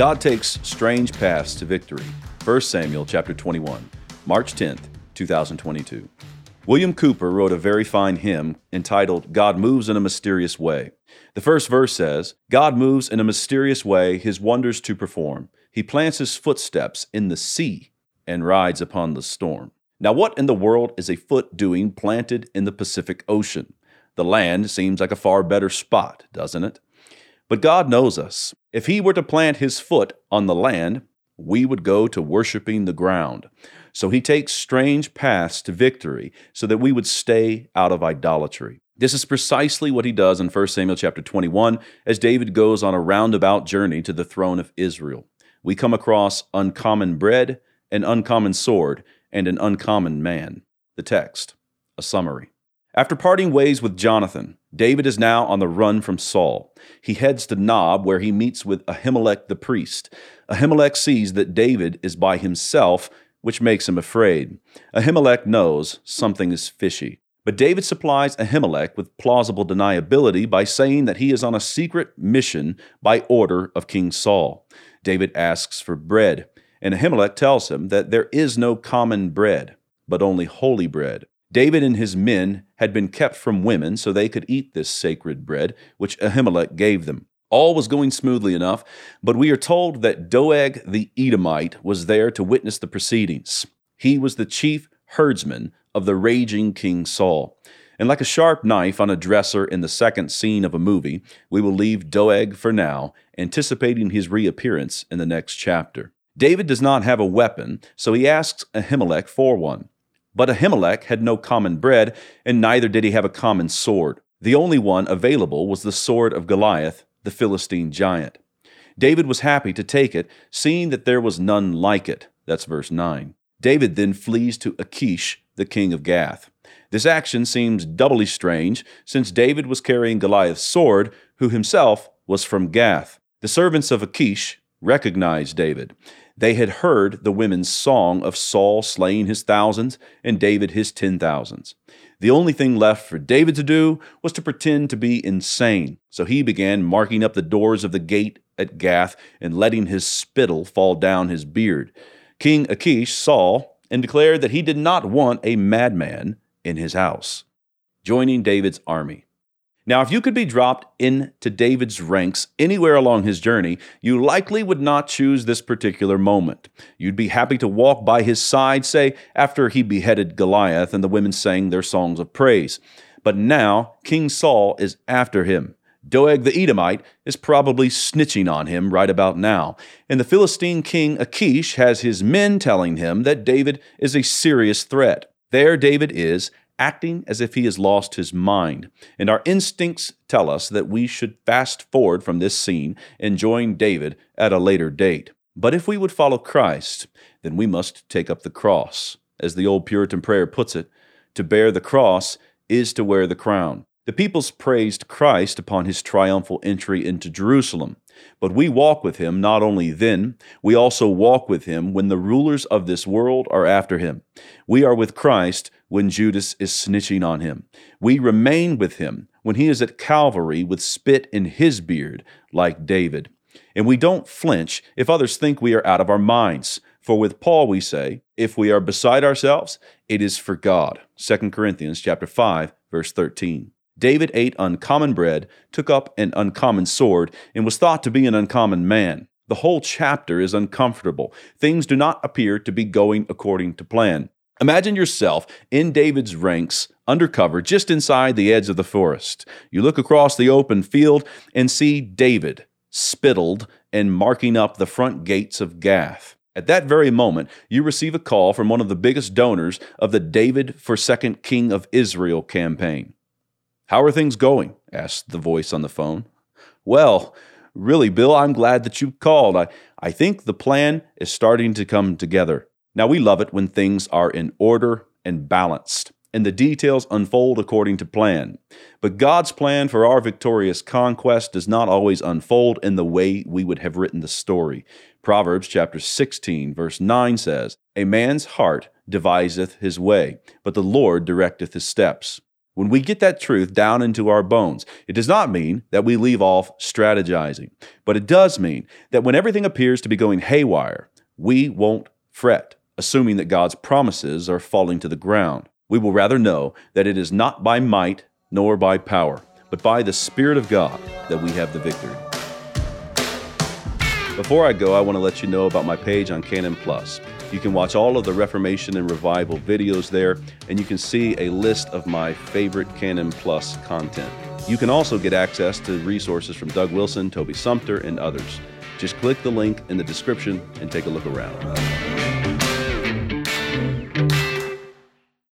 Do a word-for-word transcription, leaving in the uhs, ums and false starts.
God takes strange paths to victory. First Samuel chapter twenty-one, March tenth, two thousand twenty-two. William Cooper wrote a very fine hymn entitled, God Moves in a Mysterious Way. The first verse says, God moves in a mysterious way, his wonders to perform. He plants his footsteps in the sea and rides upon the storm. Now, what in the world is a foot doing planted in the Pacific Ocean? The land seems like a far better spot, doesn't it? But God knows us. If he were to plant his foot on the land, we would go to worshiping the ground. So he takes strange paths to victory so that we would stay out of idolatry. This is precisely what he does in First Samuel chapter twenty-one as David goes on a roundabout journey to the throne of Israel. We come across uncommon bread, an uncommon sword, and an uncommon man. The text, a summary. After parting ways with Jonathan, David is now on the run from Saul. He heads to Nob, where he meets with Ahimelech the priest. Ahimelech sees that David is by himself, which makes him afraid. Ahimelech knows something is fishy. But David supplies Ahimelech with plausible deniability by saying that he is on a secret mission by order of King Saul. David asks for bread, and Ahimelech tells him that there is no common bread, but only holy bread. David and his men had been kept from women so they could eat this sacred bread, which Ahimelech gave them. All was going smoothly enough, but we are told that Doeg the Edomite was there to witness the proceedings. He was the chief herdsman of the raging King Saul. And like a sharp knife on a dresser in the second scene of a movie, we will leave Doeg for now, anticipating his reappearance in the next chapter. David does not have a weapon, so he asks Ahimelech for one. But Ahimelech had no common bread, and neither did he have a common sword. The only one available was the sword of Goliath, the Philistine giant. David was happy to take it, seeing that there was none like it. That's verse nine. David then flees to Achish, the king of Gath. This action seems doubly strange, since David was carrying Goliath's sword, who himself was from Gath. The servants of Achish recognized David. They had heard the women's song of Saul slaying his thousands and David his ten thousands. The only thing left for David to do was to pretend to be insane. So he began marking up the doors of the gate at Gath and letting his spittle fall down his beard. King Achish saw and declared that he did not want a madman in his house, joining David's army. Now, if you could be dropped into David's ranks anywhere along his journey, you likely would not choose this particular moment. You'd be happy to walk by his side, say, after he beheaded Goliath and the women sang their songs of praise. But now, King Saul is after him. Doeg the Edomite is probably snitching on him right about now. And the Philistine king Achish has his men telling him that David is a serious threat. There David is, acting as if he has lost his mind. And our instincts tell us that we should fast forward from this scene and join David at a later date. But if we would follow Christ, then we must take up the cross. As the old Puritan prayer puts it, to bear the cross is to wear the crown. The peoples praised Christ upon his triumphal entry into Jerusalem. But we walk with him not only then, we also walk with him when the rulers of this world are after him. We are with Christ when Judas is snitching on him. We remain with him when he is at Calvary with spit in his beard like David. And we don't flinch if others think we are out of our minds. For with Paul we say, if we are beside ourselves, it is for God. Second Corinthians chapter five, verse thirteen. David ate uncommon bread, took up an uncommon sword, and was thought to be an uncommon man. The whole chapter is uncomfortable. Things do not appear to be going according to plan. Imagine yourself in David's ranks, undercover, just inside the edge of the forest. You look across the open field and see David, spittled and marking up the front gates of Gath. At that very moment, you receive a call from one of the biggest donors of the David for Second King of Israel campaign. How are things going? Asked the voice on the phone. Well, really, Bill, I'm glad that you called. I, I think the plan is starting to come together. Now, we love it when things are in order and balanced, and the details unfold according to plan. But God's plan for our victorious conquest does not always unfold in the way we would have written the story. Proverbs chapter sixteen, verse nine says, a man's heart deviseth his way, but the Lord directeth his steps. When we get that truth down into our bones, it does not mean that we leave off strategizing, but it does mean that when everything appears to be going haywire, we won't fret, assuming that God's promises are falling to the ground. We will rather know that it is not by might nor by power, but by the Spirit of God that we have the victory. Before I go, I want to let you know about my page on Canon Plus. You can watch all of the Reformation and Revival videos there, and you can see a list of my favorite Canon Plus content. You can also get access to resources from Doug Wilson, Toby Sumpter, and others. Just click the link in the description and take a look around.